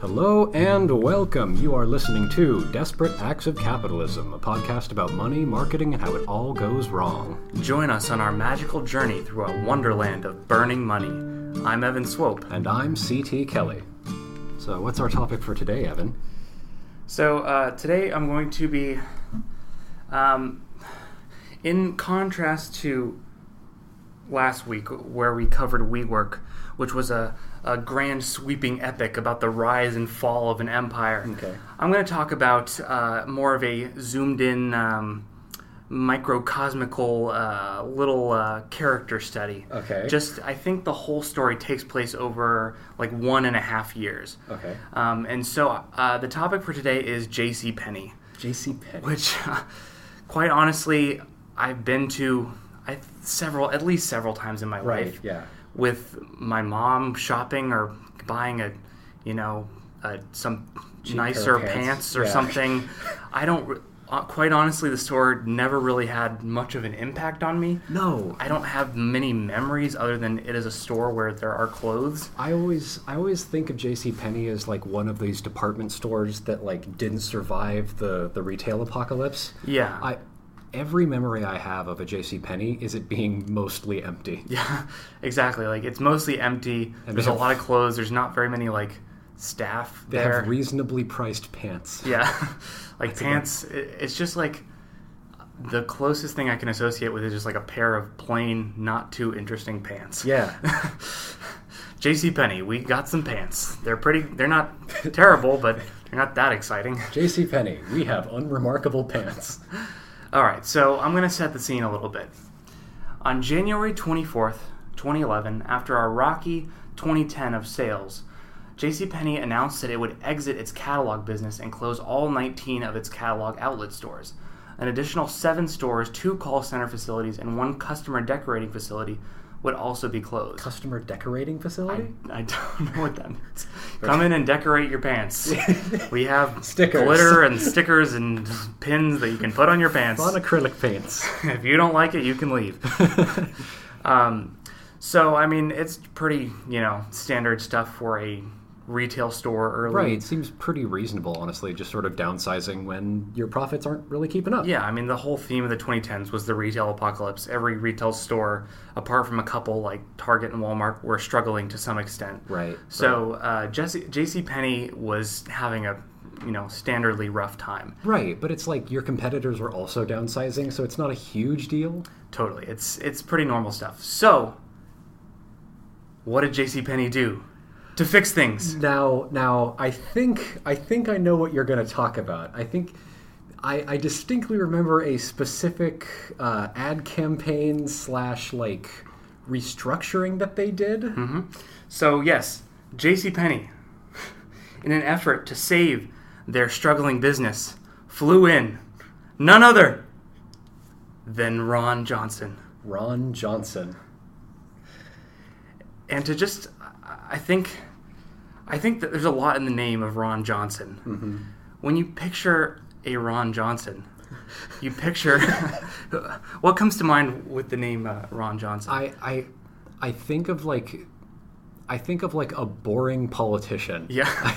Hello and welcome. You are listening to Desperate Acts of Capitalism, a podcast about money, marketing, and how it all goes wrong. Join us on our magical journey through a wonderland of burning money. I'm Evan Swope. And I'm C.T. Kelly. So what's our topic for today, Evan? So today I'm going to be, in contrast to last week where we covered WeWork, which was a grand sweeping epic about the rise and fall of an empire. Okay. I'm going to talk about more of a zoomed-in, microcosmical little character study. Okay. Just, I think the whole story takes place over like 1.5 years. Okay. And so the topic for today is JCPenney. JCPenney. Which, quite honestly, I've been to at least several times in my life. Yeah. With my mom shopping or buying some cheap nicer pants or something. I don't, quite honestly, the store never really had much of an impact on me. No. I don't have many memories other than it is a store where there are clothes. I always think of JCPenney as like one of these department stores that like didn't survive the retail apocalypse. Yeah. Every memory I have of a JCPenney is it being mostly empty. Yeah, exactly. Like, it's mostly empty. And there's a lot of clothes. There's not very many, like, staff there. They have reasonably priced pants. Yeah. Like, pants. It's just, like, the closest thing I can associate with is just, like, a pair of plain, not too interesting pants. Yeah. JCPenney, we got some pants. They're pretty... They're not terrible, but they're not that exciting. JCPenney, we have unremarkable pants. All right, so I'm going to set the scene a little bit. On January 24th, 2011, after a rocky 2010 of sales, JCPenney announced that it would exit its catalog business and close all 19 of its catalog outlet stores. An additional 7 stores, 2 call center facilities, and 1 customer decorating facility would also be closed. Customer decorating facility? I don't know what that means. Come in and decorate your pants. We have stickers. Glitter and stickers and pins that you can put on your pants. On acrylic paints. If you don't like it, you can leave. So, I mean, it's pretty, standard stuff for a retail store early. Right, it seems pretty reasonable, honestly, just sort of downsizing when your profits aren't really keeping up. Yeah, I mean, the whole theme of the 2010s was the retail apocalypse. Every retail store, apart from a couple like Target and Walmart, were struggling to some extent. Right. So right. JCPenney was having a standardly rough time. Right, but it's like your competitors were also downsizing, so it's not a huge deal. Totally, it's pretty normal stuff. So, what did JCPenney do to fix things? Now, I think I know what you're going to talk about. I think I distinctly remember a specific ad campaign / like restructuring that they did. Mm-hmm. So yes, JCPenney, in an effort to save their struggling business, flew in none other than Ron Johnson. Ron Johnson. And to just, I think that there's a lot in the name of Ron Johnson. Mm-hmm. When you picture a Ron Johnson, you picture... What comes to mind with the name Ron Johnson? I think of a boring politician. Yeah.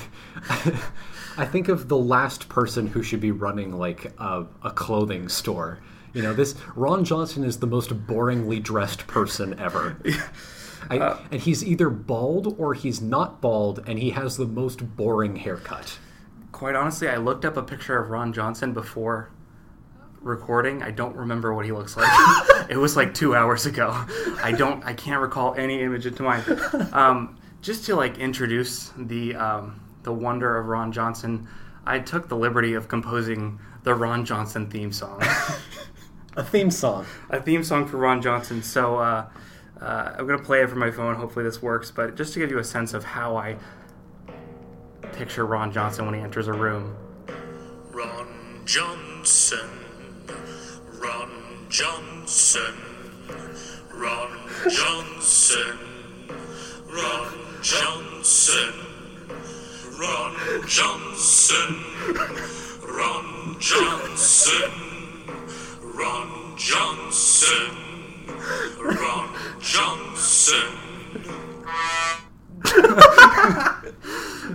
I think of the last person who should be running like a clothing store. This Ron Johnson is the most boringly dressed person ever. Yeah. And he's either bald or he's not bald, and he has the most boring haircut. Quite honestly, I looked up a picture of Ron Johnson before recording. I don't remember what he looks like. It was like 2 hours ago. I can't recall any image into mind. Just to like introduce the wonder of Ron Johnson, I took the liberty of composing the Ron Johnson theme song. A theme song. A theme song for Ron Johnson. So. I'm going to play it from my phone. Hopefully this works. But just to give you a sense of how I picture Ron Johnson when he enters a room. Ron Johnson, Ron Johnson, Ron Johnson, Ron Johnson, Ron Johnson, Ron Johnson, Ron Johnson. Ron Johnson.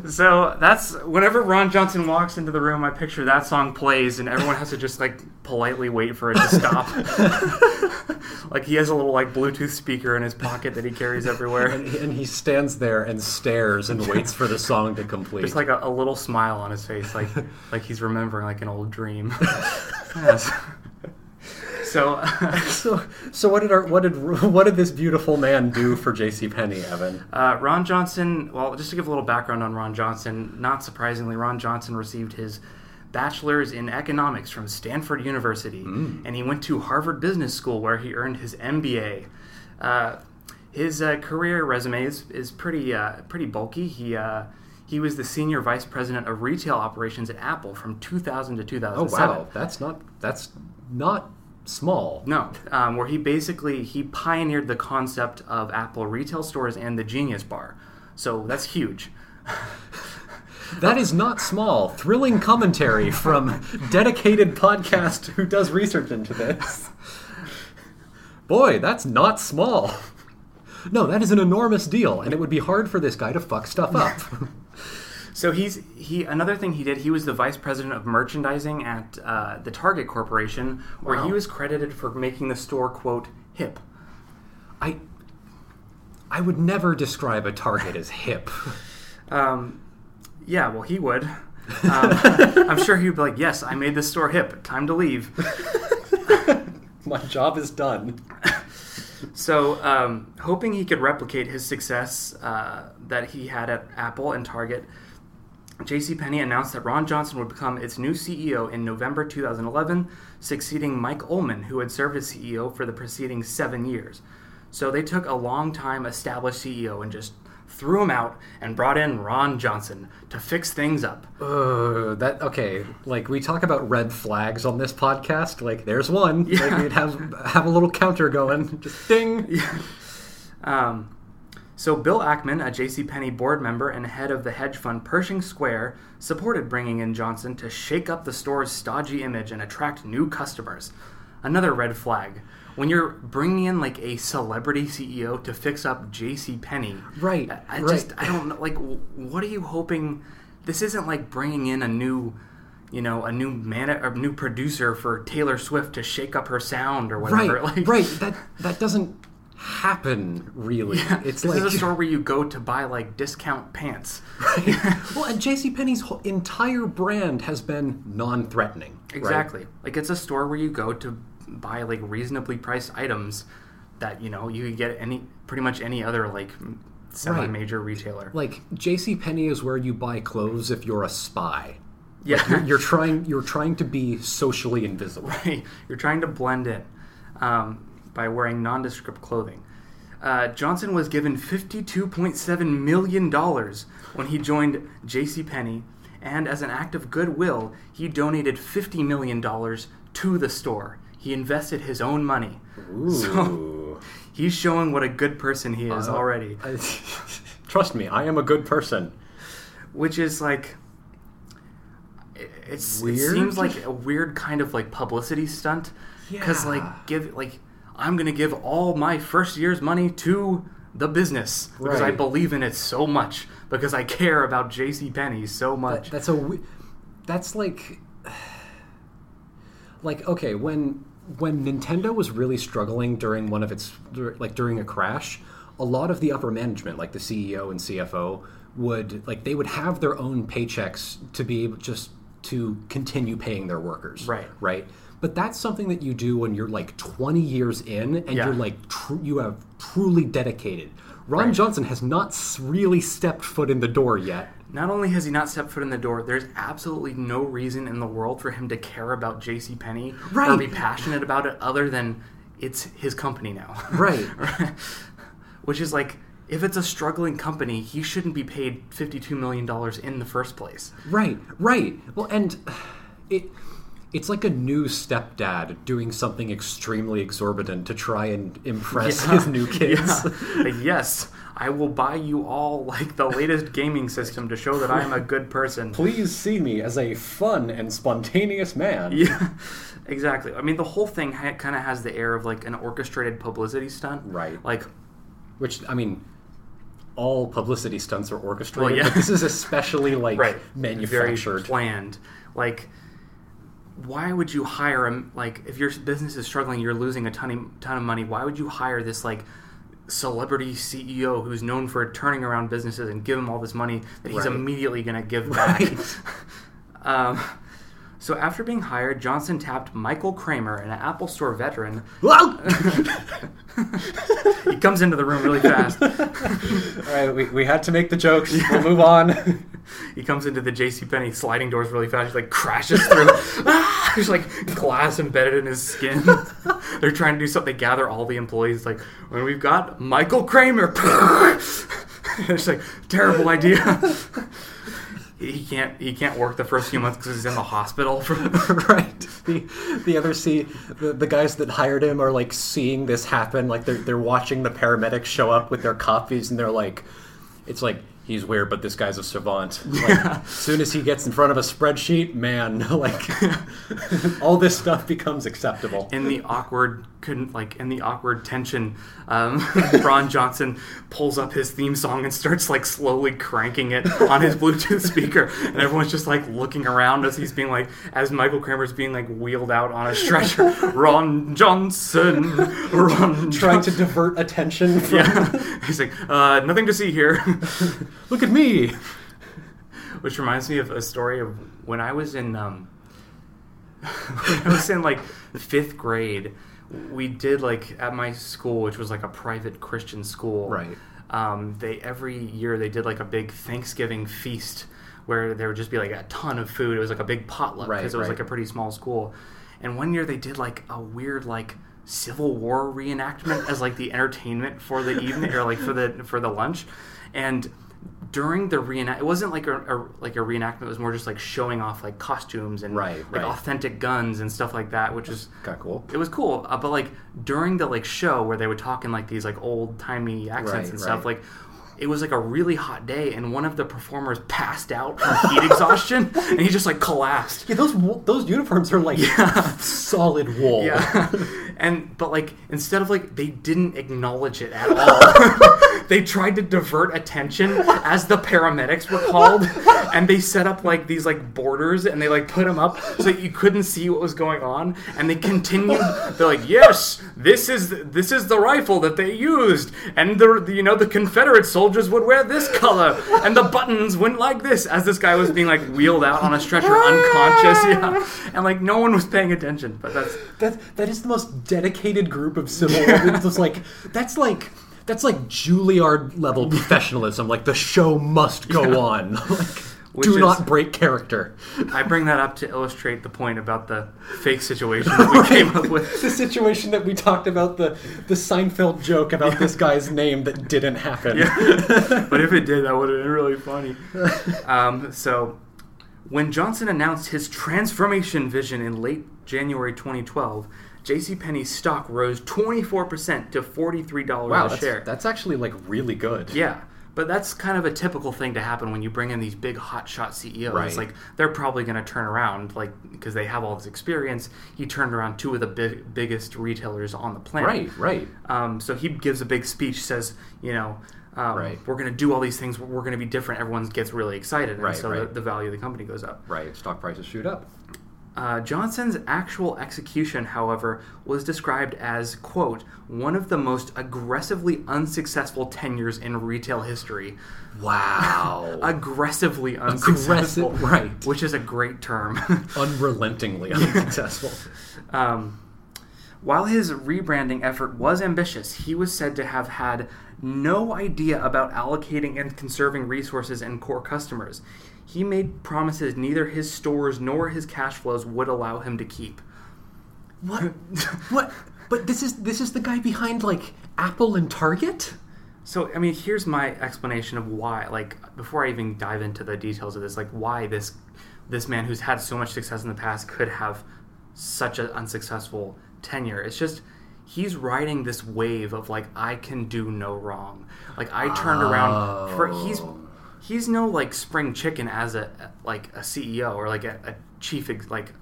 So that's whenever Ron Johnson walks into the room, I picture that song plays, and everyone has to just like politely wait for it to stop. Like he has a little like Bluetooth speaker in his pocket that he carries everywhere, and he stands there and stares and waits for the song to complete. Just like a little smile on his face, like he's remembering like an old dream. Yes. So what did this beautiful man do for JCPenney, Evan? Ron Johnson. Well, just to give a little background on Ron Johnson, not surprisingly, Ron Johnson received his bachelor's in economics from Stanford University, and he went to Harvard Business School where he earned his MBA. His career resume is pretty bulky. He was the senior vice president of retail operations at Apple from 2000 to 2007. Oh wow, that's not small. No, where he pioneered the concept of Apple retail stores and the Genius Bar. So that's huge. That is not small. Thrilling commentary from dedicated podcast who does research into this. Boy, that's not small. No, that is an enormous deal, and it would be hard for this guy to fuck stuff up. So another thing he did, he was the vice president of merchandising at the Target Corporation, where he was credited for making the store, quote, hip. I would never describe a Target as hip. Yeah, well, he would. I'm sure he'd be like, yes, I made this store hip. Time to leave. My job is done. So, hoping he could replicate his success that he had at Apple and Target, JCPenney announced that Ron Johnson would become its new CEO in November 2011, succeeding Mike Ullman, who had served as CEO for the preceding 7 years. So they took a long-time established CEO and just threw him out and brought in Ron Johnson to fix things up. Okay, like we talk about red flags on this podcast, like there's one. Yeah. Like we'd have a little counter going. Just ding! Yeah. So Bill Ackman, a JCPenney board member and head of the hedge fund Pershing Square, supported bringing in Johnson to shake up the store's stodgy image and attract new customers. Another red flag. When you're bringing in like a celebrity CEO to fix up JCPenney, right? I don't know. Like, what are you hoping? This isn't like bringing in a new producer for Taylor Swift to shake up her sound or whatever. Right, like, right. That doesn't happen, really. Yeah, it's like a store where you go to buy like discount pants. Right. Well, and JCPenney's whole entire brand has been non-threatening. Exactly. Right? Like it's a store where you go to buy like reasonably priced items that you know you could get pretty much any other like semi-major retailer. Like JCPenney is where you buy clothes if you're a spy. Yeah, like, you're trying to be socially invisible. Right. You're trying to blend in. By wearing nondescript clothing. Johnson was given $52.7 million when he joined JCPenney, and as an act of goodwill, he donated $50 million to the store. He invested his own money. Ooh. So he's showing what a good person he is already. Trust me, I am a good person. Which is like... It seems like a weird kind of like publicity stunt. Yeah. Because like... I'm going to give all my first year's money to the business because I believe in it so much, because I care about JCPenney so much. That's like okay, when Nintendo was really struggling during one of its during a crash, a lot of the upper management, like the CEO and CFO, would have their own paychecks to be able just to continue paying their workers. Right. But that's something that you do when you're like 20 years in and you're like you have truly dedicated. Ron Johnson has not really stepped foot in the door yet. Not only has he not stepped foot in the door, there's absolutely no reason in the world for him to care about JCPenney or be passionate about it other than it's his company now. Right. Which is like, if it's a struggling company, he shouldn't be paid $52 million in the first place. Right. Well, and it's like a new stepdad doing something extremely exorbitant to try and impress his new kids. Yeah. Yes, I will buy you all like the latest gaming system to show that I am a good person. Please see me as a fun and spontaneous man. Yeah, exactly. I mean, the whole thing kind of has the air of like an orchestrated publicity stunt. Right. Like, which, I mean... all publicity stunts are orchestrated, but this is especially like manufactured. Very planned. Like, why would you hire if your business is struggling, you're losing a ton of money, why would you hire this celebrity CEO who's known for turning around businesses and give him all this money that he's immediately going to give back? So after being hired, Johnson tapped Michael Kramer, an Apple Store veteran. He comes into the room really fast. All right, we had to make the jokes. Yeah. We'll move on. He comes into the JCPenney sliding doors really fast. He crashes through. There's glass embedded in his skin. They're trying to do something. They gather all the employees. When we've got Michael Kramer. It's terrible idea. He can't work the first few months because he's in the hospital. The other the guys that hired him are seeing this happen. They're watching the paramedics show up with their coffees, and they're he's weird, but this guy's a savant. As soon as he gets in front of a spreadsheet, man, all this stuff becomes acceptable. In the awkward tension, Ron Johnson pulls up his theme song and starts slowly cranking it on his Bluetooth speaker, and everyone's just looking around as he's being as Michael Kramer's being wheeled out on a stretcher. Ron Johnson, trying to divert attention. He's nothing to see here. Look at me. Which reminds me of a story of when I was in fifth grade. We did at my school, which was a private Christian school. Right. They every year they did a big Thanksgiving feast where there would just be a ton of food. It was a big potluck because it was a pretty small school. And one year they did a weird Civil War reenactment as the entertainment for the evening or for the lunch. And during the reenactment, it wasn't a reenactment. It was more just showing off costumes and authentic guns and stuff like that, which is kind of cool. It was cool, but during the show where they would talk in these old timey accents and stuff, it was a really hot day, and one of the performers passed out from heat exhaustion, and he just collapsed. Yeah, those uniforms are solid wool. Yeah, but instead of they didn't acknowledge it at all. They tried to divert attention as the paramedics were called, and they set up these borders, and they put them up so that you couldn't see what was going on. And they continued. They're yes, this is the rifle that they used, and the Confederate soldiers would wear this color, and the buttons went like this. As this guy was being wheeled out on a stretcher, unconscious, and no one was paying attention. But that is the most dedicated group of civil. It's just That's Juilliard-level professionalism. The show must go on. Not break character. I bring that up to illustrate the point about the fake situation that we came up with. The situation that we talked about, the Seinfeld joke about this guy's name that didn't happen. Yeah. But if it did, that would have been really funny. So when Johnson announced his transformation vision in late January 2012... JCPenney's stock rose 24% to $43 a share. Wow, that's actually really good. Yeah, but that's kind of a typical thing to happen when you bring in these big hotshot CEOs. Right. They're probably going to turn around because they have all this experience. He turned around two of the biggest retailers on the planet. Right. So he gives a big speech, says, we're going to do all these things. We're going to be different. Everyone gets really excited, and the value of the company goes up. Right, stock prices shoot up. Johnson's actual execution, however, was described as, quote, one of the most aggressively unsuccessful tenures in retail history. Wow. Aggressively unsuccessful. Which is a great term. Unrelentingly unsuccessful. While his rebranding effort was ambitious, he was said to have had no idea about allocating and conserving resources and core customers. He made promises neither his stores nor his cash flows would allow him to keep. What? What? But this is the guy behind Apple and Target? So, I mean, here's my explanation of why. Before I even dive into the details of this, why this man who's had so much success in the past could have such an unsuccessful tenure. It's just he's riding this wave of I can do no wrong. I turned around for He's no spring chicken as a CEO or a chief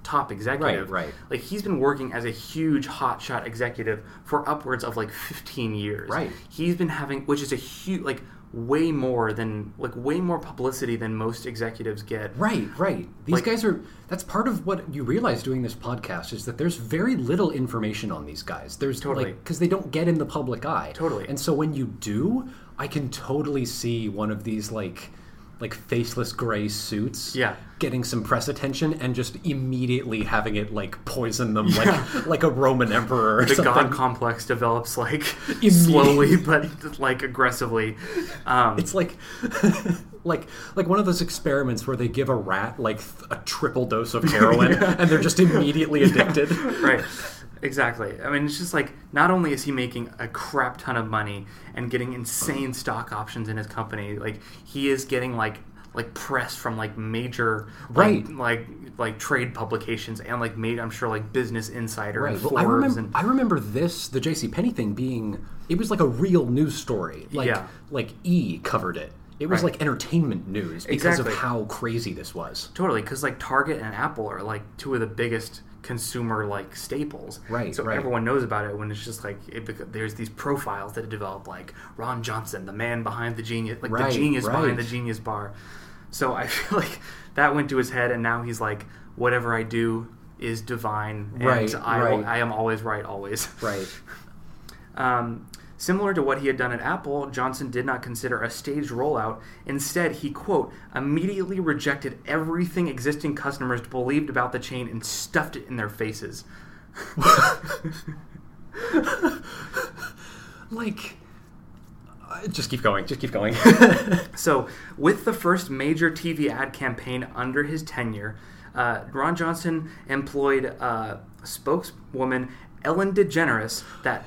top executive. Right. He's been working as a huge hotshot executive for upwards of 15 years. Right. He's been having, which is a huge way more than, like, way more publicity than most executives get. Right. These guys are, that's part of what you realize doing this podcast, is that there's very little information on these guys. There's totally, because they don't get in the public eye. Totally. And so when you do, I can totally see one of these, like faceless gray suits getting some press attention and just immediately having it, like, poison them like a Roman emperor or something. The god complex develops, like, slowly but, like, aggressively. It's like one of those experiments where they give a rat, like, a triple dose of heroin and they're just immediately addicted. Right. Exactly. I mean, it's just like, not only is he making a crap ton of money and getting insane stock options in his company, like, he is getting like press from like major like trade publications and like I'm sure like Business Insider and Forbes. I remember this, the JCPenney thing being, it was like a real news story. Like E! Covered it. It was like entertainment news because of how crazy this was. Totally, because like Target and Apple are like two of the biggest consumer like staples, so everyone knows about it. When it's just like there's these profiles that develop, like Ron Johnson, the man behind the genius, like the genius behind the Genius Bar. So I feel like that went to his head, and now he's like, whatever I do is divine, and I am always right. Similar to what he had done at Apple, Johnson did not consider a staged rollout. Instead, he, quote, immediately rejected everything existing customers believed about the chain and stuffed it in their faces. Just keep going. So, with the first major TV ad campaign under his tenure, Ron Johnson employed spokeswoman Ellen DeGeneres, the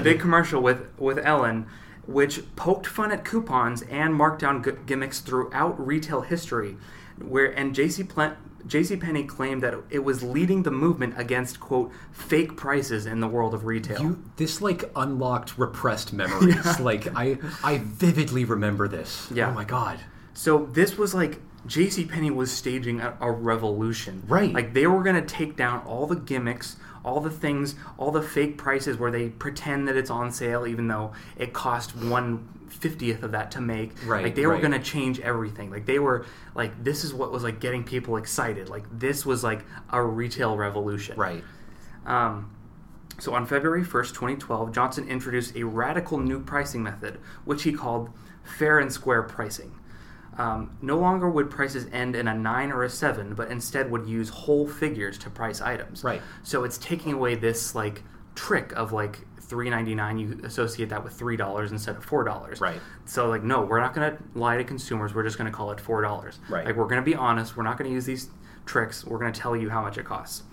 big commercial with Ellen, which poked fun at coupons and markdown gimmicks throughout retail history, and JCPenney claimed that it was leading the movement against, quote, fake prices in the world of retail. This, like, unlocked repressed memories. I vividly remember this. Yeah. Oh, my God. So this was, like, JCPenney was staging a revolution. Right. Like, they were going to take down all the gimmicks, all the things, all the fake prices where they pretend that it's on sale even though it cost 1/50th of that to make. Right. Like, they were going to change everything. Like, they were, like, this is what was, like, getting people excited. Like, this was, like, a retail revolution. Right. So on February 1st, 2012, Johnson introduced a radical new pricing method, which he called Fair and Square Pricing. No longer would prices end in a 9 or a 7, but instead would use whole figures to price items. Right. So it's taking away this, like, trick of, like, $3.99. You associate that with $3 instead of $4. Right. So, like, no, we're not going to lie to consumers. We're just going to call it $4. Right. Like, we're going to be honest. We're not going to use these tricks. We're going to tell you how much it costs.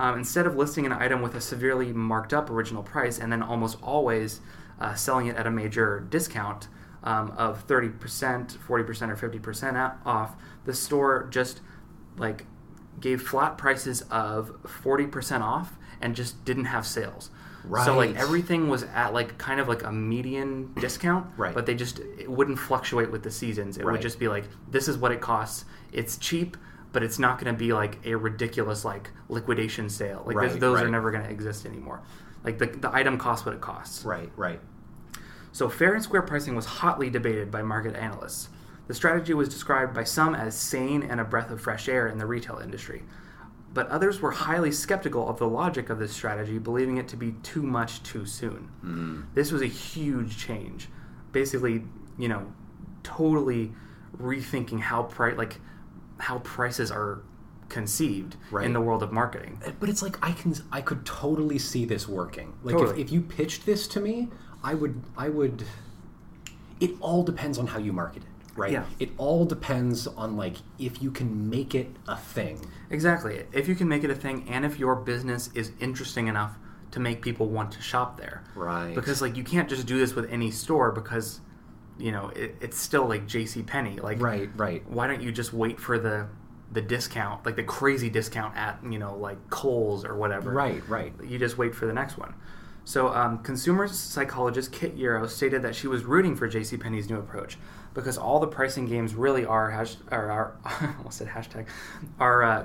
Instead of listing an item with a severely marked up original price and then almost always selling it at a major discount, of 30%, 40%, or 50% off, the store just, like, gave flat prices of 40% off and just didn't have sales. Right. So, like, everything was at, like, kind of like a median discount, but they just, it wouldn't fluctuate with the seasons. It would just be like, this is what it costs. It's cheap, but it's not going to be, like, a ridiculous, like, liquidation sale. Like, those are never going to exist anymore. Like, the item costs what it costs. Right. So fair and square pricing was hotly debated by market analysts. The strategy was described by some as sane and a breath of fresh air in the retail industry. But others were highly skeptical of the logic of this strategy, believing it to be too much too soon. This was a huge change. Basically, you know, totally rethinking how prices are conceived in the world of marketing. But it's like, I could totally see this working. Like, if you pitched this to me, I would. It all depends on how you market it, right? Yeah. It all depends on, like, if you can make it a thing. Exactly. If you can make it a thing, and if your business is interesting enough to make people want to shop there, right? Because, like, you can't just do this with any store because, you know, it's still like JCPenney. Like, right. Why don't you just wait for the discount, like the crazy discount at, you know, like Kohl's or whatever? Right. You just wait for the next one. So consumer psychologist Kit Yarrow stated that she was rooting for JCPenney's new approach because all the pricing games really are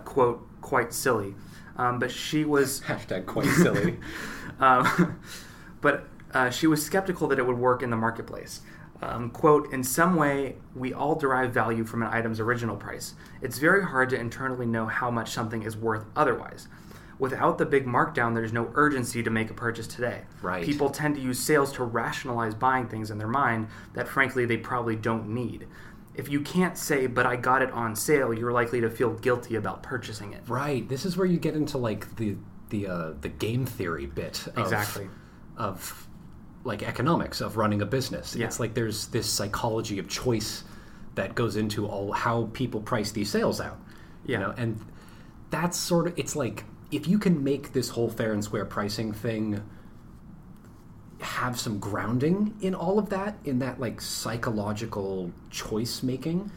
quote, quite silly. But she was... Hashtag quite silly. But she was skeptical that it would work in the marketplace. Quote, in some way, we all derive value from an item's original price. It's very hard to internally know how much something is worth otherwise. Without the big markdown, there's no urgency to make a purchase today. Right. People tend to use sales to rationalize buying things in their mind that, frankly, they probably don't need. If you can't say, but I got it on sale, you're likely to feel guilty about purchasing it. Right. This is where you get into, like, the game theory bit of, like, economics, of running a business. Yeah. It's like there's this psychology of choice that goes into all how people price these sales out. Yeah. You know? And that's sort of, it's like, if you can make this whole fair and square pricing thing have some grounding in all of that, in that, like, psychological choice making,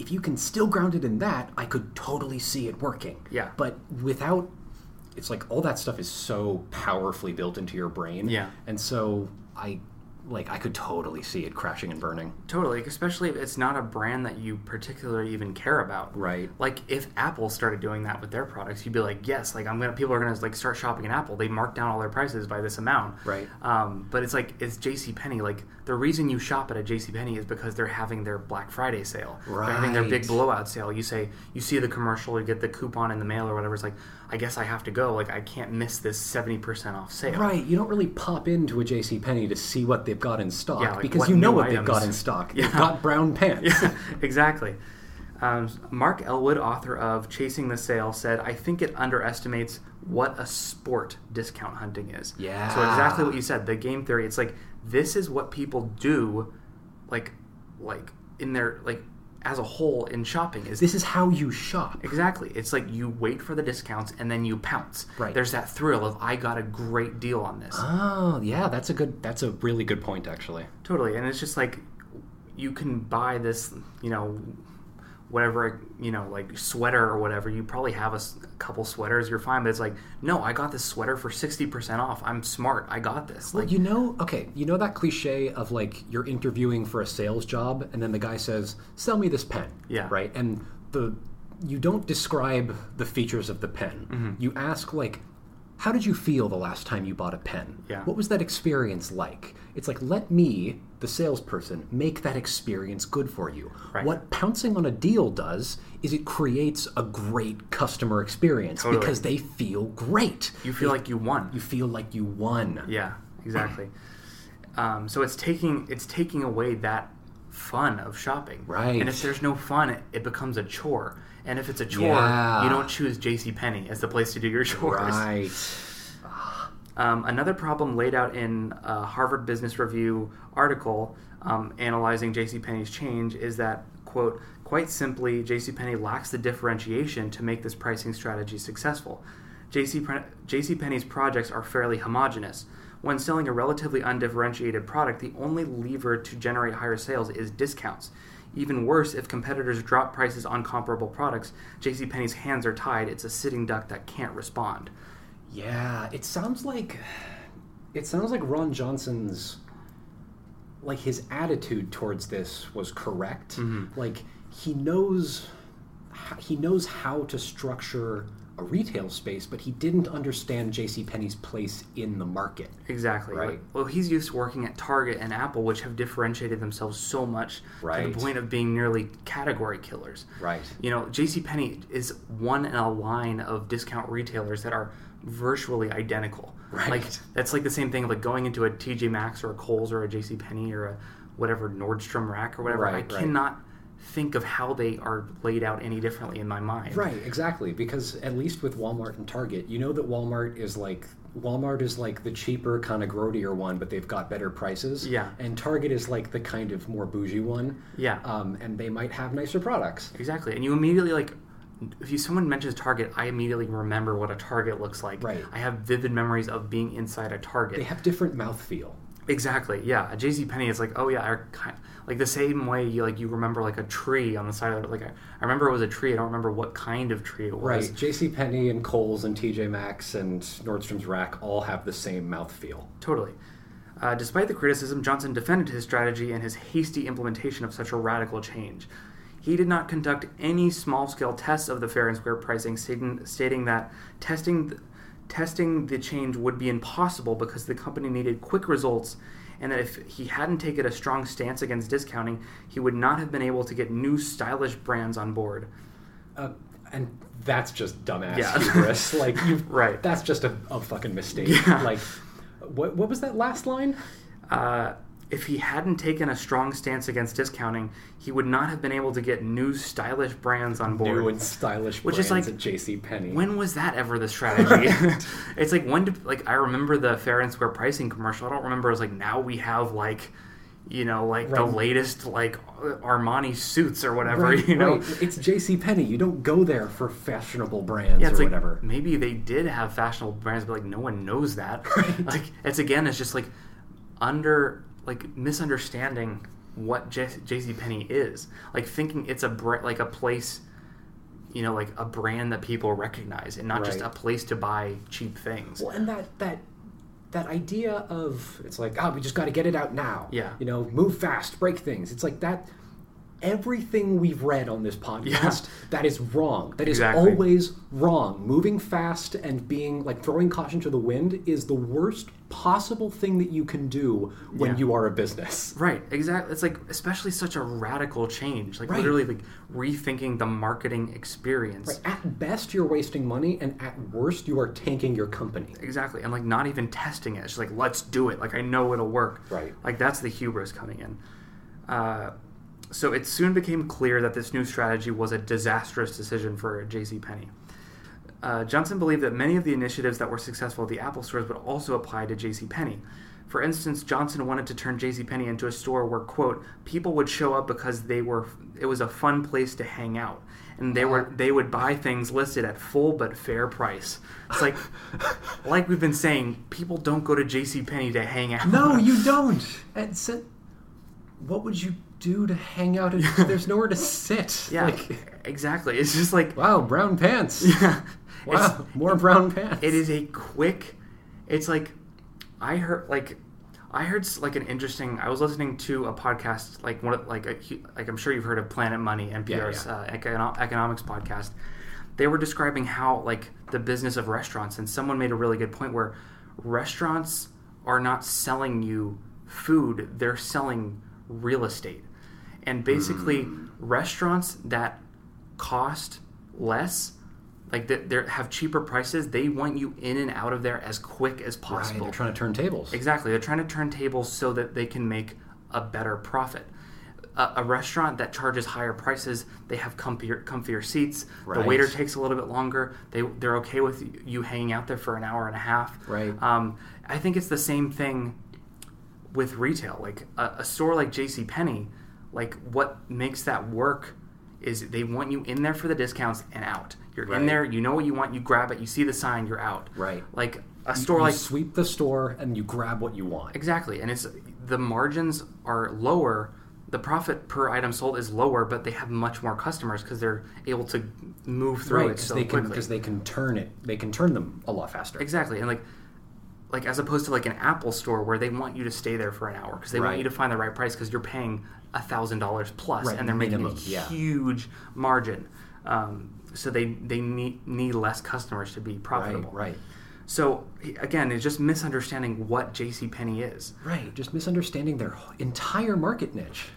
if you can still ground it in that, I could totally see it working. Yeah. But without, it's like all that stuff is so powerfully built into your brain. Yeah. And so I could totally see it crashing and burning. Totally, especially if it's not a brand that you particularly even care about. Right. Like, if Apple started doing that with their products, you'd be like, yes, like, people are gonna, like, start shopping at Apple. They mark down all their prices by this amount. Right. But it's like, it's JCPenney. Like, the reason you shop at a JCPenney is because they're having their Black Friday sale. Right. They're having their big blowout sale. You see the commercial, you get the coupon in the mail or whatever. It's like, I guess I have to go. Like, I can't miss this 70% off sale. Right. You don't really pop into a JCPenney to see what they've got in stock, because you know what they've got in stock. Yeah. They've got brown pants. Yeah, exactly. Mark Elwood, author of Chasing the Sale, said, I think it underestimates what a sport discount hunting is. Yeah. So exactly what you said, the game theory. It's like, this is what people do, like in their, like, as a whole in shopping. This is how you shop. Exactly. It's like you wait for the discounts and then you pounce. Right. There's that thrill of, I got a great deal on this. Oh, yeah. That's a really good point, actually. Totally. And it's just like, you can buy this, whatever, like, sweater or whatever. You probably have a couple sweaters. You're fine. But it's like, no, I got this sweater for 60% off. I'm smart. I got this. Well, like, you know that cliche of, like, you're interviewing for a sales job and then the guy says, sell me this pen. Yeah. Right? And you don't describe the features of the pen. Mm-hmm. You ask, like, how did you feel the last time you bought a pen? Yeah. What was that experience like? It's like, let me, the salesperson, make that experience good for you. Right. What pouncing on a deal does is it creates a great customer experience. Totally. Because they feel great. You feel like you won. You feel like you won. Yeah, exactly. So it's taking away that fun of shopping. Right. And if there's no fun, it becomes a chore. And if it's a chore, you don't choose JCPenney as the place to do your chores. Right. Another problem laid out in a Harvard Business Review article analyzing JCPenney's change is that, quote, quite simply, JCPenney lacks the differentiation to make this pricing strategy successful. JCPenney's projects are fairly homogenous. When selling a relatively undifferentiated product, the only lever to generate higher sales is discounts. Even worse, if competitors drop prices on comparable products, JCPenney's hands are tied. It's a sitting duck that can't respond. Yeah, it sounds like Ron Johnson's, like, his attitude towards this was correct. Mm-hmm. Like, he knows how to structure a retail space, but he didn't understand JCPenney's place in the market. Exactly. Right. Well, he's used to working at Target and Apple, which have differentiated themselves so much to the point of being nearly category killers. Right. JCPenney is one in a line of discount retailers that are virtually identical. Right. Like, that's like the same thing of, like, going into a TJ Maxx or a Kohl's or a JCPenney or a whatever Nordstrom Rack or whatever. Right, I cannot think of how they are laid out any differently in my mind. Right, exactly. Because at least with Walmart and Target, you know that Walmart is like the cheaper, kind of grodier one, but they've got better prices. Yeah. And Target is like the kind of more bougie one. Yeah. And they might have nicer products. Exactly. And you immediately, like, if someone mentions Target, I immediately remember what a Target looks like. Right. I have vivid memories of being inside a Target. They have different mouthfeel. Exactly, yeah. A JCPenney is like, oh yeah, like the same way you remember, like, a tree on the side of it. Like, I remember it was a tree. I don't remember what kind of tree it was. Right. JCPenney and Kohl's and TJ Maxx and Nordstrom's Rack all have the same mouthfeel. Totally. Despite the criticism, Johnson defended his strategy and his hasty implementation of such a radical change. He did not conduct any small-scale tests of the fair and square pricing, stating that testing testing the change would be impossible because the company needed quick results, and that if he hadn't taken a strong stance against discounting, he would not have been able to get new stylish brands on board. And that's just dumbass hubris. Like, right. That's just a fucking mistake. Yeah. Like, what was that last line? If he hadn't taken a strong stance against discounting, he would not have been able to get new stylish brands on board. New and stylish brands at JCPenney. When was that ever the strategy? It's like, when did, like, I remember the Fair and Square Pricing commercial. I don't remember. It was like, now we have, like, you know, like, right. the latest, like, Armani suits or whatever, right, you know? Right. It's JCPenney. You don't go there for fashionable brands or like, whatever. Maybe they did have fashionable brands, but, like, no one knows that. Right. Like, it's just, like, misunderstanding what JCPenney is. Like, thinking it's a place, you know, like, a brand that people recognize, and not right. just a place to buy cheap things. Well, and that idea of, it's like, we just got to get it out now. Yeah. You know, move fast, break things. It's like that, everything we've read on this podcast, that is wrong. That is always wrong. Moving fast and being, like, throwing caution to the wind is the worst possible thing that you can do when you are a business. Right, exactly. It's like, especially such a radical change. Like, literally, like, rethinking the marketing experience. Right. At best, you're wasting money, and at worst, you are tanking your company. Exactly, and, like, not even testing it. It's just like, let's do it. Like, I know it'll work. Right. Like, that's the hubris coming in. So it soon became clear that this new strategy was a disastrous decision for JCPenney. Johnson believed that many of the initiatives that were successful at the Apple stores would also apply to JCPenney. For instance, Johnson wanted to turn JCPenney into a store where, quote, people would show up because it was a fun place to hang out, and they would buy things listed at full but fair price. It's like, like we've been saying, people don't go to JCPenney to hang out. No, you don't. And so, what would you do to hang out? There's nowhere to sit. Yeah, like, exactly. It's just like, wow, brown pants. Yeah. Wow, more brown pants. It is a quick. It's like, I heard like an interesting. I was listening to a podcast, like one, like I'm sure you've heard of Planet Money, NPR's economics podcast. They were describing how, like, the business of restaurants, and someone made a really good point where restaurants are not selling you food; they're selling real estate. And basically, restaurants that cost less, like, they have cheaper prices, they want you in and out of there as quick as possible. Right, they're trying to turn tables. Exactly. They're trying to turn tables so that they can make a better profit. A restaurant that charges higher prices, they have comfier seats. Right. The waiter takes a little bit longer. They're okay with you hanging out there for an hour and a half. Right. I think it's the same thing with retail. Like, a store like JCPenney, like, what makes that work is they want you in there for the discounts and out. You're in there, you know what you want, you grab it, you see the sign, you're out. Right. Like, a store you sweep the store and you grab what you want. Exactly. And it's, the margins are lower, the profit per item sold is lower, but they have much more customers because they're able to move through it so quickly. Because they can turn them a lot faster. Exactly. And like as opposed to, like, an Apple store where they want you to stay there for an hour because they want you to find the right price because you're paying $1,000 plus, and they're making a huge margin. So they need less customers to be profitable. Right. So, again, it's just misunderstanding what JCPenney is. Right, just misunderstanding their entire market niche.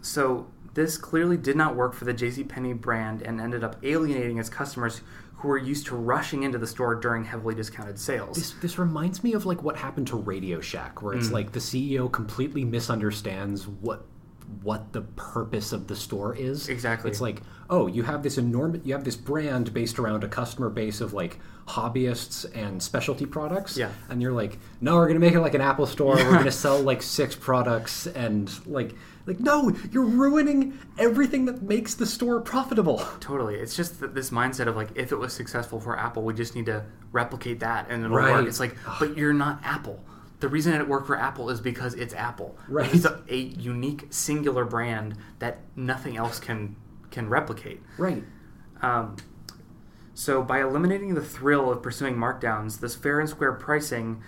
So this clearly did not work for the JCPenney brand and ended up alienating its customers who were used to rushing into the store during heavily discounted sales. This reminds me of, like, what happened to Radio Shack, where it's like the CEO completely misunderstands what the purpose of the store is. Exactly. It's like, oh, you have this brand based around a customer base of, like, hobbyists and specialty products. Yeah. And you're like, no, we're going to make it like an Apple store. Yeah. We're going to sell, like, 6 products and like, no, you're ruining everything that makes the store profitable. Totally. It's just this mindset of, like, if it was successful for Apple, we just need to replicate that and it'll work. It's like, but you're not Apple. The reason it worked for Apple is because it's Apple. Right. It's a unique, singular brand that nothing else can replicate. Right. So by eliminating the thrill of pursuing markdowns, this fair and square pricing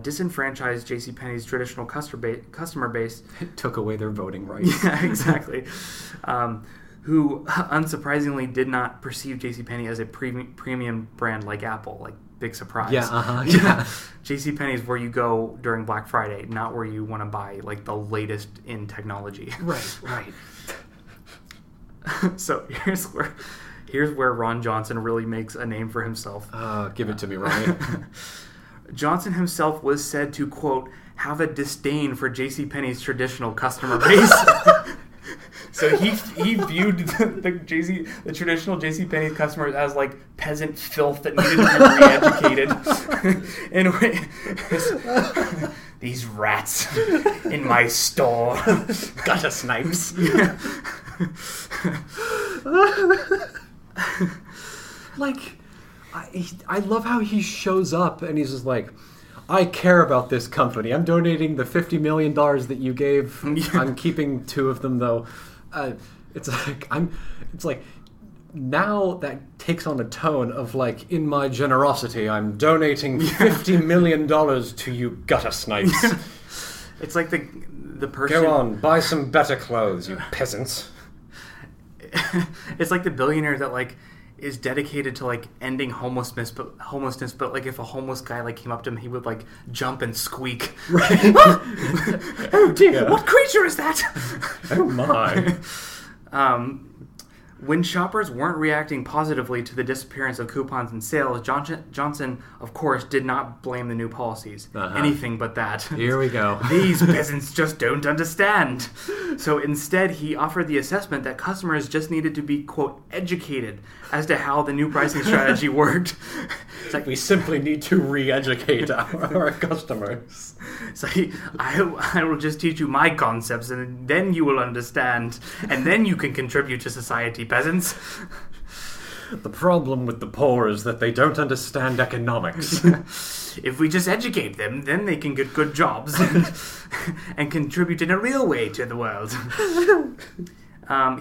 disenfranchised JCPenney's traditional customer base. It took away their voting rights. Yeah, exactly. who unsurprisingly did not perceive JCPenney as a premium brand like Apple. Like, big surprise. Yeah, yeah. JCPenney is where you go during Black Friday, not where you want to buy like the latest in technology. Right, right. So here's where Ron Johnson really makes a name for himself. Give it to me, Ryan. Johnson himself was said to, quote, have a disdain for JCPenney's traditional customer base. So he viewed the traditional JCPenney customers as like peasant filth that needed to be re-educated. Anyway, these rats in my store. Gutter snipes. Yeah. Like, I love how he shows up and he's just like, I care about this company. I'm donating the $50 million that you gave. Yeah. I'm keeping 2 of them, though. It's like, now that takes on a tone of like, in my generosity, I'm donating $50 million to you gutter snipes. Yeah. It's like the person... Go on, buy some better clothes, you peasants. It's like the billionaire that like is dedicated to like ending homelessness, but like if a homeless guy like came up to him, he would like jump and squeak. Right. Oh dear, yeah. What creature is that? Oh my. When shoppers weren't reacting positively to the disappearance of coupons and sales, Johnson, of course, did not blame the new policies. Uh-huh. Anything but that. Here we go. These peasants just don't understand. So instead, he offered the assessment that customers just needed to be, quote, educated as to how the new pricing strategy worked. It's like, we simply need to re-educate our customers. So I will just teach you my concepts, and then you will understand, and then you can contribute to society, peasants. The problem with the poor is that they don't understand economics. If we just educate them, then they can get good jobs and contribute in a real way to the world.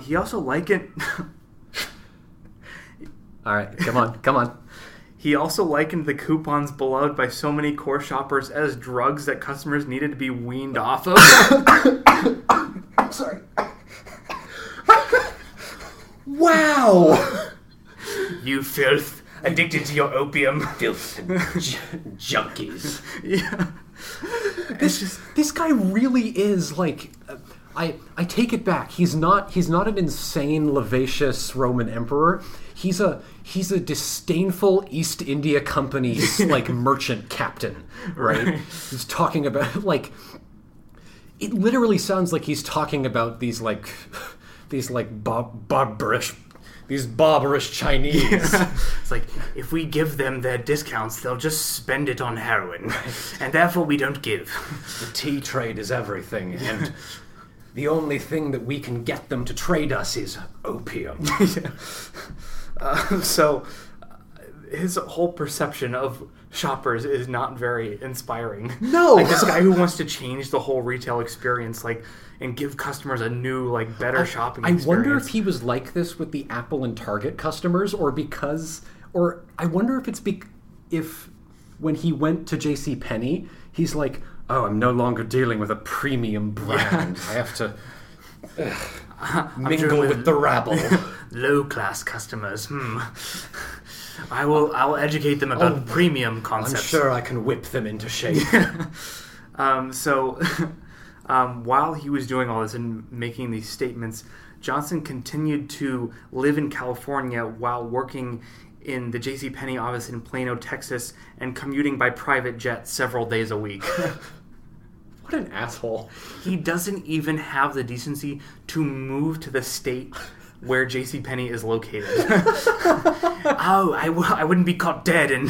He also likened... All right, come on. He also likened the coupons beloved by so many core shoppers as drugs that customers needed to be weaned off of. I'm sorry. Wow! You filth, addicted to your opium. Filth junkies. Yeah. This guy really is like... I take it back. He's not an insane, lavacious Roman emperor. He's a disdainful East India Company like merchant captain, right? He's talking about like... It literally sounds like he's talking about these barbarous Chinese. Yeah. It's like, if we give them their discounts, they'll just spend it on heroin, and therefore we don't give. The tea trade is everything, and the only thing that we can get them to trade us is opium. Yeah. So his whole perception of shoppers is not very inspiring. No! Like, this guy who wants to change the whole retail experience, like, and give customers a new, like, better shopping experience. I wonder if he was like this with the Apple and Target customers, or I wonder if it's if when he went to JCPenney, he's like, oh, I'm no longer dealing with a premium brand. Yeah. I have to mingle with the rabble. Low-class customers. I'll educate them about premium concepts. I'm sure I can whip them into shape. Yeah. While he was doing all this and making these statements, Johnson continued to live in California while working in the JCPenney office in Plano, Texas, and commuting by private jet several days a week. What an asshole. He doesn't even have the decency to move to the state where JCPenney is located. I wouldn't be caught dead in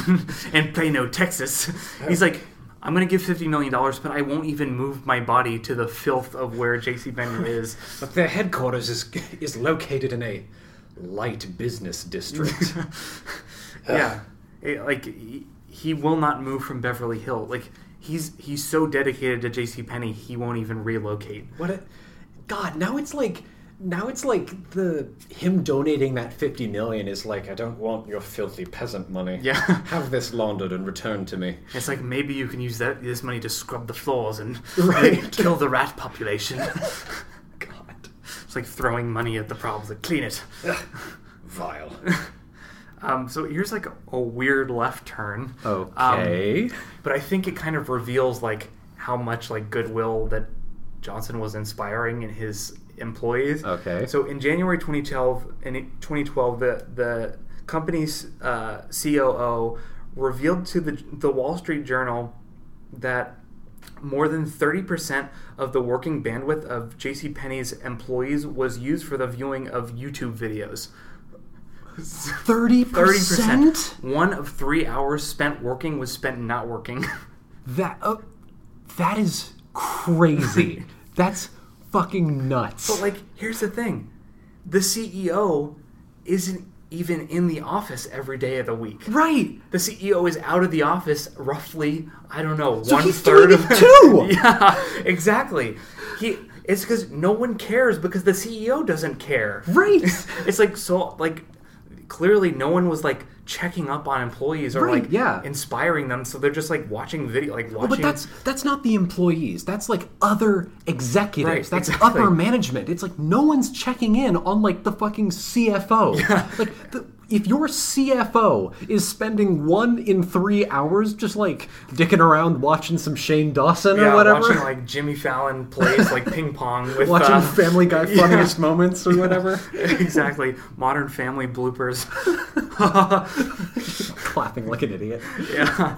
Plano, Texas. He's like, I'm going to give $50 million, but I won't even move my body to the filth of where JCPenney is. But their headquarters is located in a light business district. Yeah. He will not move from Beverly Hills. Like, he's so dedicated to JCPenney, he won't even relocate. God, now it's like him donating that $50 million is like, I don't want your filthy peasant money. Yeah. Have this laundered and returned to me. It's like, maybe you can use this money to scrub the floors and kill the rat population. God. It's like throwing money at the problems. Like, clean it. Ugh, vile. So here's like a weird left turn. Okay. But I think it kind of reveals like how much like goodwill that Johnson was inspiring in his employees. Okay. So in January 2012, the company's COO revealed to the Wall Street Journal that more than 30% of the working bandwidth of JCPenney's employees was used for the viewing of YouTube videos. 30%? 1 of 3 hours spent working was spent not working. That is crazy. That's fucking nuts. But, like, here's the thing. The CEO isn't even in the office every day of the week. Right. The CEO is out of the office roughly, I don't know, so 1/3 of it. Too. Yeah, exactly. It's because no one cares because the CEO doesn't care. Right. It's like, so, like, clearly no one was, like, checking up on employees or, right, like, yeah, inspiring them, so they're just, like, watching video, like, watching... Well, but that's not the employees. That's, like, other executives. Right, that's exactly. Upper management. It's, like, no one's checking in on, like, the fucking CFO. Yeah. Like, if your CFO is spending 1 in 3 hours just, like, dicking around watching some Shane Dawson or whatever. Yeah, watching, like, Jimmy Fallon plays, like, ping pong with... Watching Family Guy Funniest Moments or whatever. Exactly. Modern Family bloopers. Clapping like an idiot. Yeah.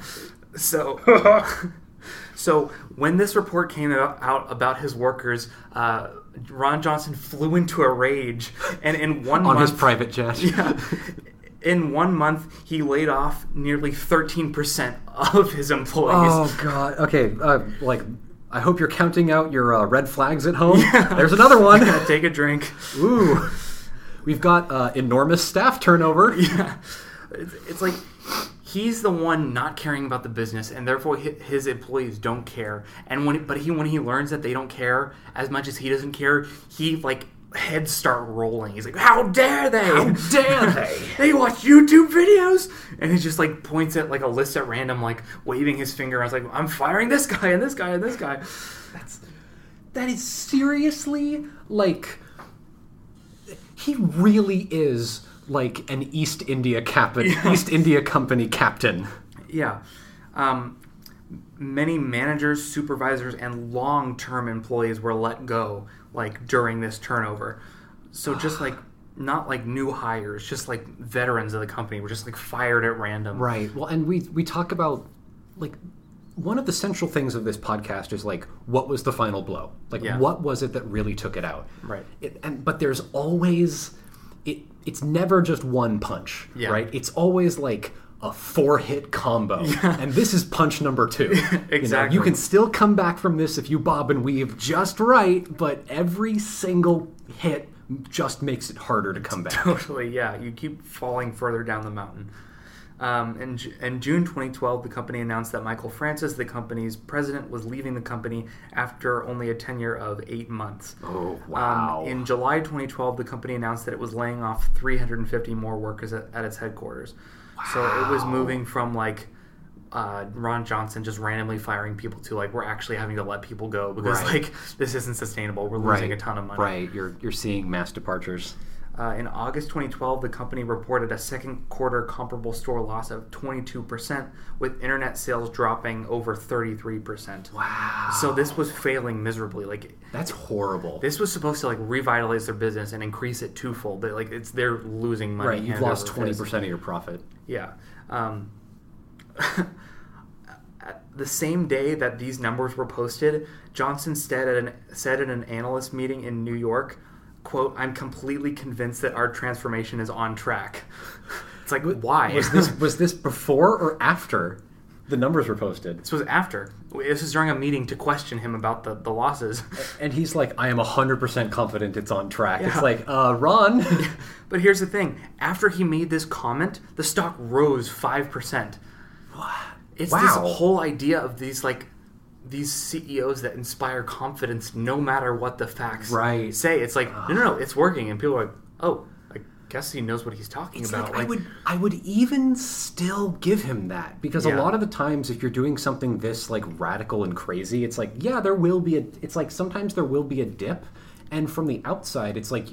So when this report came out about his workers... Ron Johnson flew into a rage, and in one month... On his private jet. Yeah. In 1 month, he laid off nearly 13% of his employees. Oh, God. Okay, like, I hope you're counting out your red flags at home. Yeah. There's another one. Yeah, take a drink. Ooh. We've got enormous staff turnover. Yeah. It's like... He's the one not caring about the business, and therefore his employees don't care. And when he learns that they don't care as much as he doesn't care, he like heads start rolling. He's like, "How dare they? How dare they? They watch YouTube videos!" And he just like points at like a list at random, like waving his finger. I was like, "I'm firing this guy and this guy and this guy." That is seriously like he really is. Like an East India Company captain. Yeah. Many managers, supervisors, and long-term employees were let go, like, during this turnover. So just, like, not, like, new hires, just, like, veterans of the company were just, like, fired at random. Right. Well, and we talk about, like... One of the central things of this podcast is, like, what was the final blow? Like, what was it that really took it out? Right. But there's always... It's never just one punch, right? It's always like a 4-hit combo, and this is punch number 2. Exactly. You can still come back from this if you bob and weave just right, but every single hit just makes it harder to come back. Totally, yeah. You keep falling further down the mountain. In June 2012, the company announced that Michael Francis, the company's president, was leaving the company after only a tenure of 8 months. Oh, wow. In July 2012, the company announced that it was laying off 350 more workers at its headquarters. Wow. So it was moving from, like, Ron Johnson just randomly firing people to, like, we're actually having to let people go because, like, this isn't sustainable. We're losing a ton of money. Right. You're seeing mass departures. In August 2012, the company reported a second quarter comparable store loss of 22%, with internet sales dropping over 33%. Wow. So this was failing miserably. Like, that's horrible. This was supposed to, like, revitalize their business and increase it twofold. But, like, they're losing money. Right, you've lost 20% of your profit. Yeah. The same day that these numbers were posted, Johnson said at an analyst meeting in New York, quote, "I'm completely convinced that our transformation is on track." It's like, why? Was this before or after the numbers were posted? This was after. This was during a meeting to question him about the losses. And he's like, "I am 100% confident it's on track." Yeah. It's like, Ron. Yeah. But here's the thing. After he made this comment, the stock rose 5%. It's this whole idea of these, like, these CEOs that inspire confidence no matter what the facts say. It's like, no, it's working. And people are like, oh, I guess he knows what he's talking about. Like, I would even still give him that. Because a lot of the times if you're doing something this, like, radical and crazy, it's like, yeah, there will be a dip. And from the outside, it's like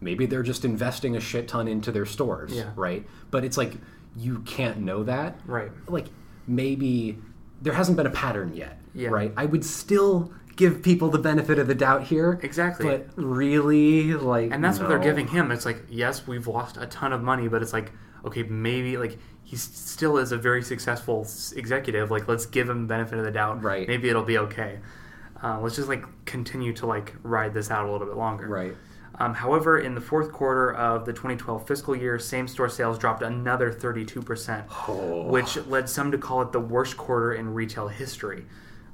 maybe they're just investing a shit ton into their stores, right? But it's like you can't know that. Right. Like maybe there hasn't been a pattern yet, right? I would still give people the benefit of the doubt here. Exactly. But really, like... And that's what they're giving him. It's like, yes, we've lost a ton of money, but it's like, okay, maybe, like, he still is a very successful executive. Like, let's give him the benefit of the doubt. Right. Maybe it'll be okay. Let's just, like, continue to, like, ride this out a little bit longer. Right. However, in the fourth quarter of the 2012 fiscal year, same-store sales dropped another 32%, which led some to call it the worst quarter in retail history,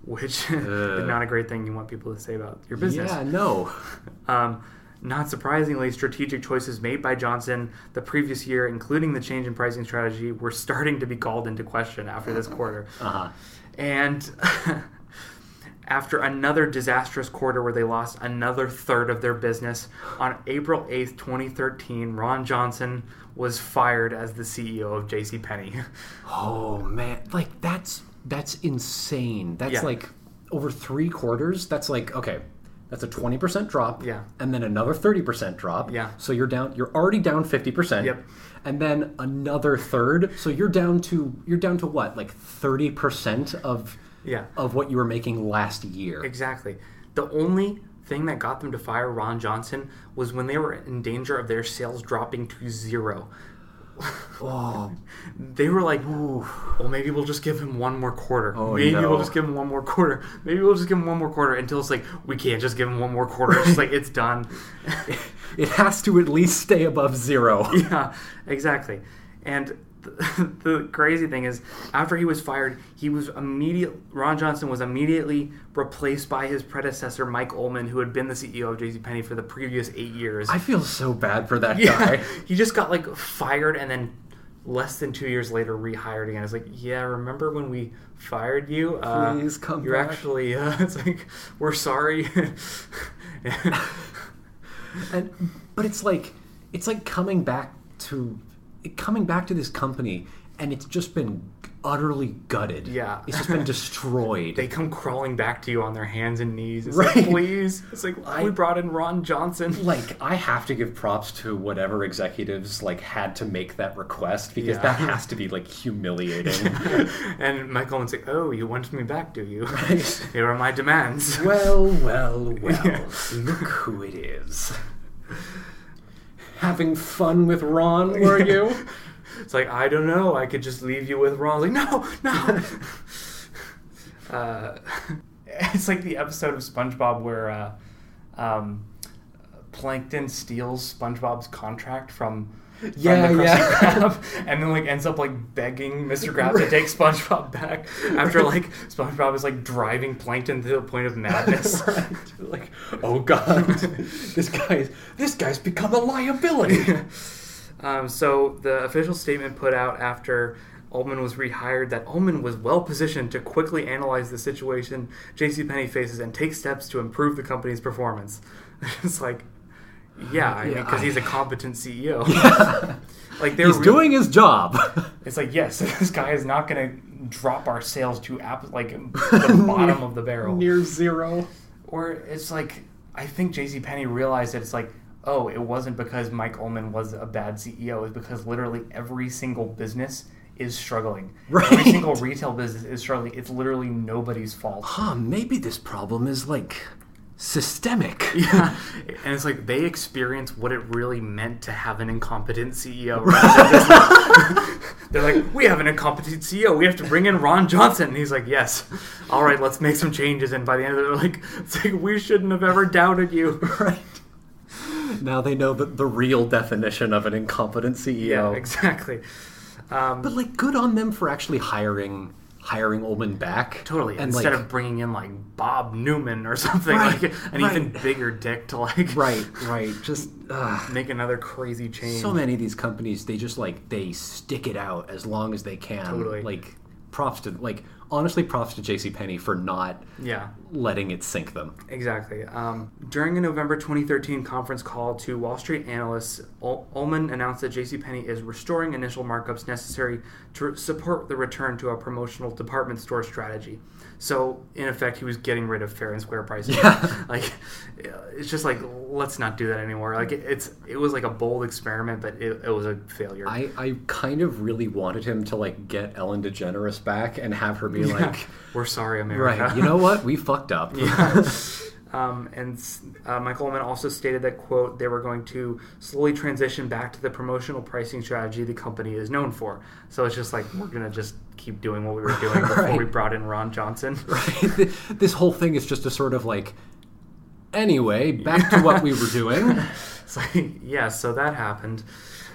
which is not a great thing you want people to say about your business. Yeah, no. Not surprisingly, strategic choices made by Johnson the previous year, including the change in pricing strategy, were starting to be called into question after this quarter. And... after another disastrous quarter where they lost another third of their business, on April 8th, 2013, Ron Johnson was fired as the CEO of JCPenney. Oh, man. Like, that's insane. That's, like, over three quarters. That's, like, okay, that's a 20% drop. Yeah. And then another 30% drop. Yeah. So you're already down 50%. Yep. And then another third. So you're down to what? Like 30% of... Yeah. Of what you were making last year. Exactly. The only thing that got them to fire Ron Johnson was when they were in danger of their sales dropping to zero. Oh. They were like, well, maybe we'll just give him one more quarter. Maybe we'll just give him one more quarter, until it's like, we can't just give him one more quarter. It's like, it's done. It has to at least stay above zero. Yeah, exactly. And... the crazy thing is, after he was fired, Ron Johnson was immediately replaced by his predecessor, Mike Ullman, who had been the CEO of JCPenney for the previous 8 years. I feel so bad for that guy. He just got, like, fired and then less than 2 years later rehired again. It's like, yeah, remember when we fired you? Please come back. Actually, it's like, we're sorry. But it's like coming back to this company, and it's just been utterly gutted. Yeah. It's just been destroyed. They come crawling back to you on their hands and knees. It's like, please. It's like, we brought in Ron Johnson. Like, I have to give props to whatever executives, like, had to make that request, because that has to be, like, humiliating. And Michael was like, oh, you want me back, do you? Right. Here are my demands. Well, look who it is. Having fun with Ron, were you? It's like, I don't know. I could just leave you with Ron. Like, no. It's like the episode of SpongeBob where Plankton steals SpongeBob's contract from the Krusty Krab, and then, like, ends up, like, begging Mr. Krabs to take SpongeBob back after, like, SpongeBob is, like, driving Plankton to the point of madness. Right. Like, oh god, this guy's become a liability. So the official statement put out after Ullman was rehired that Ullman was well positioned to quickly analyze the situation JCPenney faces and take steps to improve the company's performance. It's like, yeah, I mean, because he's a competent CEO. Yeah. Like, he's doing his job. It's like, yes, this guy is not going to drop our sales to the bottom of the barrel. Near zero. Or it's like, I think JCPenney realized that it's like, oh, it wasn't because Mike Ullman was a bad CEO. It's because literally every single business is struggling. Right. Every single retail business is struggling. It's literally nobody's fault. Maybe this problem is, like... systemic. Yeah. And it's like they experience what it really meant to have an incompetent CEO. Right? They're like, we have an incompetent CEO. We have to bring in Ron Johnson. And he's like, yes. All right, let's make some changes. And by the end of it, they're like, it's like, we shouldn't have ever doubted you. Right. Now they know the real definition of an incompetent CEO. Yeah, exactly. But, like, good on them for actually hiring Ullman back. Totally. And instead of bringing in, like, Bob Newman or something. Right, like an even bigger dick to, like... Right. Just... make another crazy change. So many of these companies, they just, like, they stick it out as long as they can. Totally. Like, props to... Like, honestly, props to JCPenney for not letting it sink them. Exactly. During a November 2013 conference call to Wall Street analysts, Ullman announced that JCPenney is restoring initial markups necessary to support the return to a promotional department store strategy. So, in effect, he was getting rid of fair and square pricing. Yeah. Like, it's just like, let's not do that anymore. Like, it was like a bold experiment, but it was a failure. I kind of really wanted him to, like, get Ellen DeGeneres back and have her be like... We're sorry, America. Right, you know what? We fucked up. Yeah. And Michael Ullman also stated that, quote, they were going to slowly transition back to the promotional pricing strategy the company is known for. So it's just like, we're going to just keep doing what we were doing before we brought in Ron Johnson. Right. This whole thing is just a sort of like, anyway, back to what we were doing. It's like, yeah, so that happened.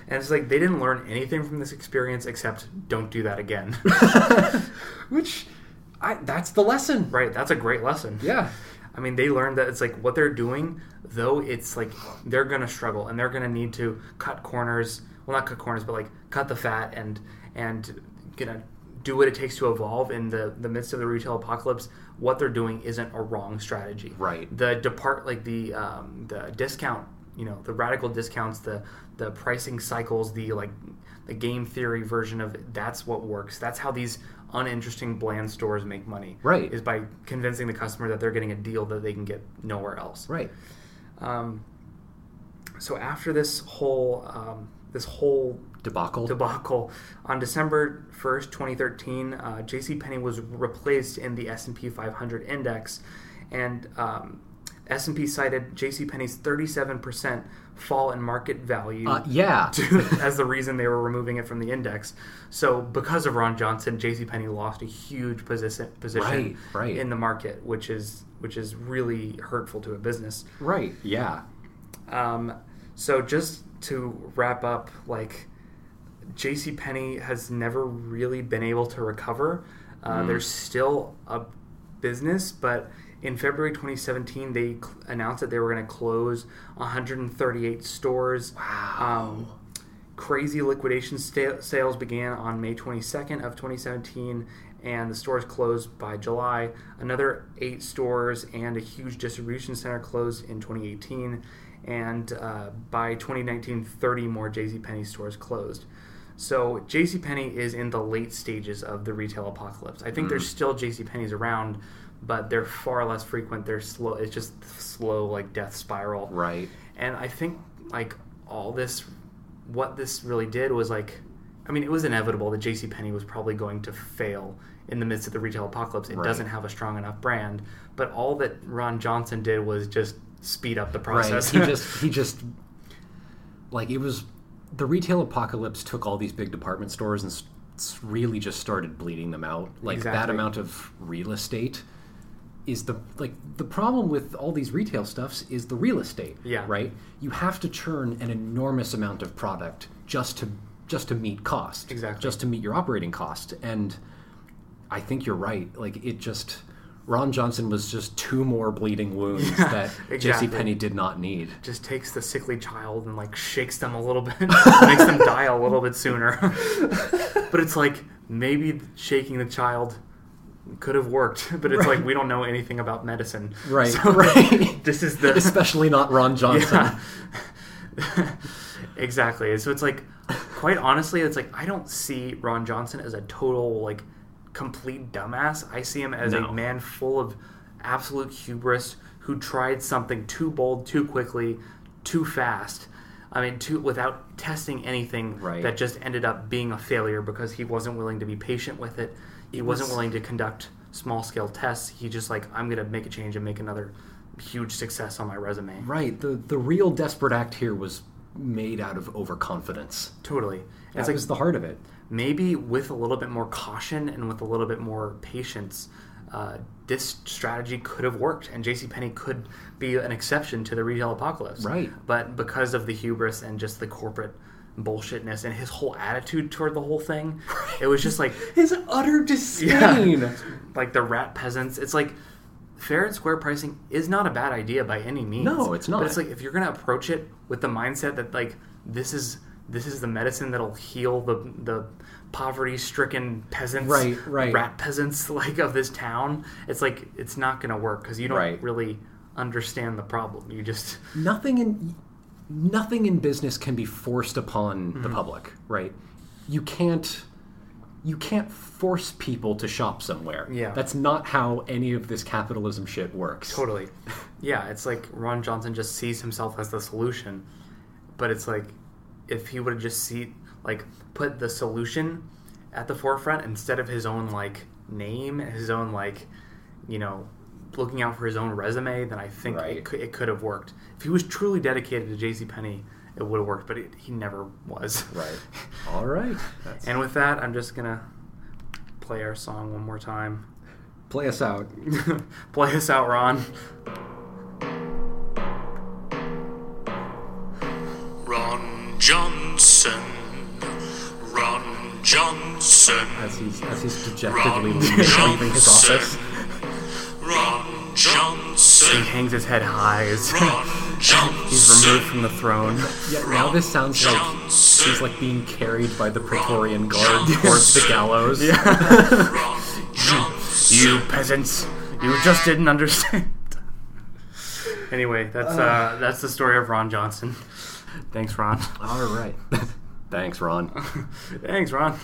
And it's like, they didn't learn anything from this experience except don't do that again. Which, that's the lesson. Right, that's a great lesson. Yeah. I mean, they learned that it's like what they're doing, though, it's like they're going to struggle and they're going to need to cut corners. Well, not cut corners, but like cut the fat and do what it takes to evolve in the midst of the retail apocalypse. What they're doing isn't a wrong strategy. Right. The discount, the radical discounts, the pricing cycles, the game theory version of it, that's what works. That's how these uninteresting bland stores make money, right, is by convincing the customer that they're getting a deal that they can get nowhere else. Right. So after this whole debacle on December 1st, 2013, JCPenney was replaced in the S&P 500 index, and S&P cited JCPenney's 37% fall in market value as the reason they were removing it from the index. So because of Ron Johnson, JCPenney lost a huge position in the market, which is really hurtful to a business. Right, yeah. So just to wrap up, like, JCPenney has never really been able to recover. There's still a business, but... In February 2017, they announced that they were going to close 138 stores. Wow. Crazy liquidation sales began on May 22nd of 2017, and the stores closed by July. Another 8 stores and a huge distribution center closed in 2018, and by 2019, 30 more JCPenney stores closed. So JCPenney is in the late stages of the retail apocalypse. I think there's still JCPenney's around, but they're far less frequent. They're slow. It's just slow, like, death spiral. Right. And I think, like, all this, what this really did was, like, I mean, it was inevitable that JCPenney was probably going to fail in the midst of the retail apocalypse. It doesn't have a strong enough brand. But all that Ron Johnson did was just speed up the process. Right. He just like, it was, the retail apocalypse took all these big department stores and really just started bleeding them out. Like, that amount of real estate is the problem with all these retail stuffs is the real estate, right? You have to churn an enormous amount of product just to meet cost, just to meet your operating cost. And I think you're right. Like, it just, Ron Johnson was just 2 more bleeding wounds that JCPenney did not need. Just takes the sickly child and, like, shakes them a little bit, makes them die a little bit sooner. But it's like, maybe shaking the child could have worked, but it's like, we don't know anything about medicine. Right, so, right. This is the... Especially not Ron Johnson. Yeah. Exactly. So it's like, quite honestly, it's like, I don't see Ron Johnson as a total, like, complete dumbass. I see him as a man full of absolute hubris who tried something too bold, too quickly, too fast. I mean, without testing anything that just ended up being a failure because he wasn't willing to be patient with it. He wasn't willing to conduct small-scale tests. He just, like, I'm going to make a change and make another huge success on my resume. Right. The real desperate act here was made out of overconfidence. Totally. That was the heart of it. Maybe with a little bit more caution and with a little bit more patience, this strategy could have worked, and JCPenney could be an exception to the retail apocalypse. Right. But because of the hubris and just the corporate bullshitness and his whole attitude toward the whole thing, it was just like his utter disdain, like the rat peasants. It's like, fair and square pricing is not a bad idea by any means. No, it's not. But it's like, if you're going to approach it with the mindset that, like, this is this is the medicine that'll heal the poverty-stricken peasants, right. rat peasants, of this town. It's like, it's not going to work because you don't really understand the problem. You just... Nothing in business can be forced upon the public, right? You can't force people to shop somewhere. Yeah. That's not how any of this capitalism shit works. Totally. Yeah, it's like Ron Johnson just sees himself as the solution, but it's like if he would have just put the solution at the forefront instead of his own name, his own looking out for his own resume, then I think it could have worked. If he was truly dedicated to JCPenney, it would have worked, but he never was. Right. All right. And with that, I'm just going to play our song one more time. Play us out. Play us out, Ron. Ron Johnson. Ron Johnson. As he's dejectedly leaving his office. Ron Johnson. He hangs his head high. He's removed from the throne. Yeah, now this sounds he's being carried by the Praetorian Guard towards the gallows. Yeah. You peasants, you just didn't understand. Anyway, that's the story of Ron Johnson. Thanks, Ron. All right. Thanks, Ron.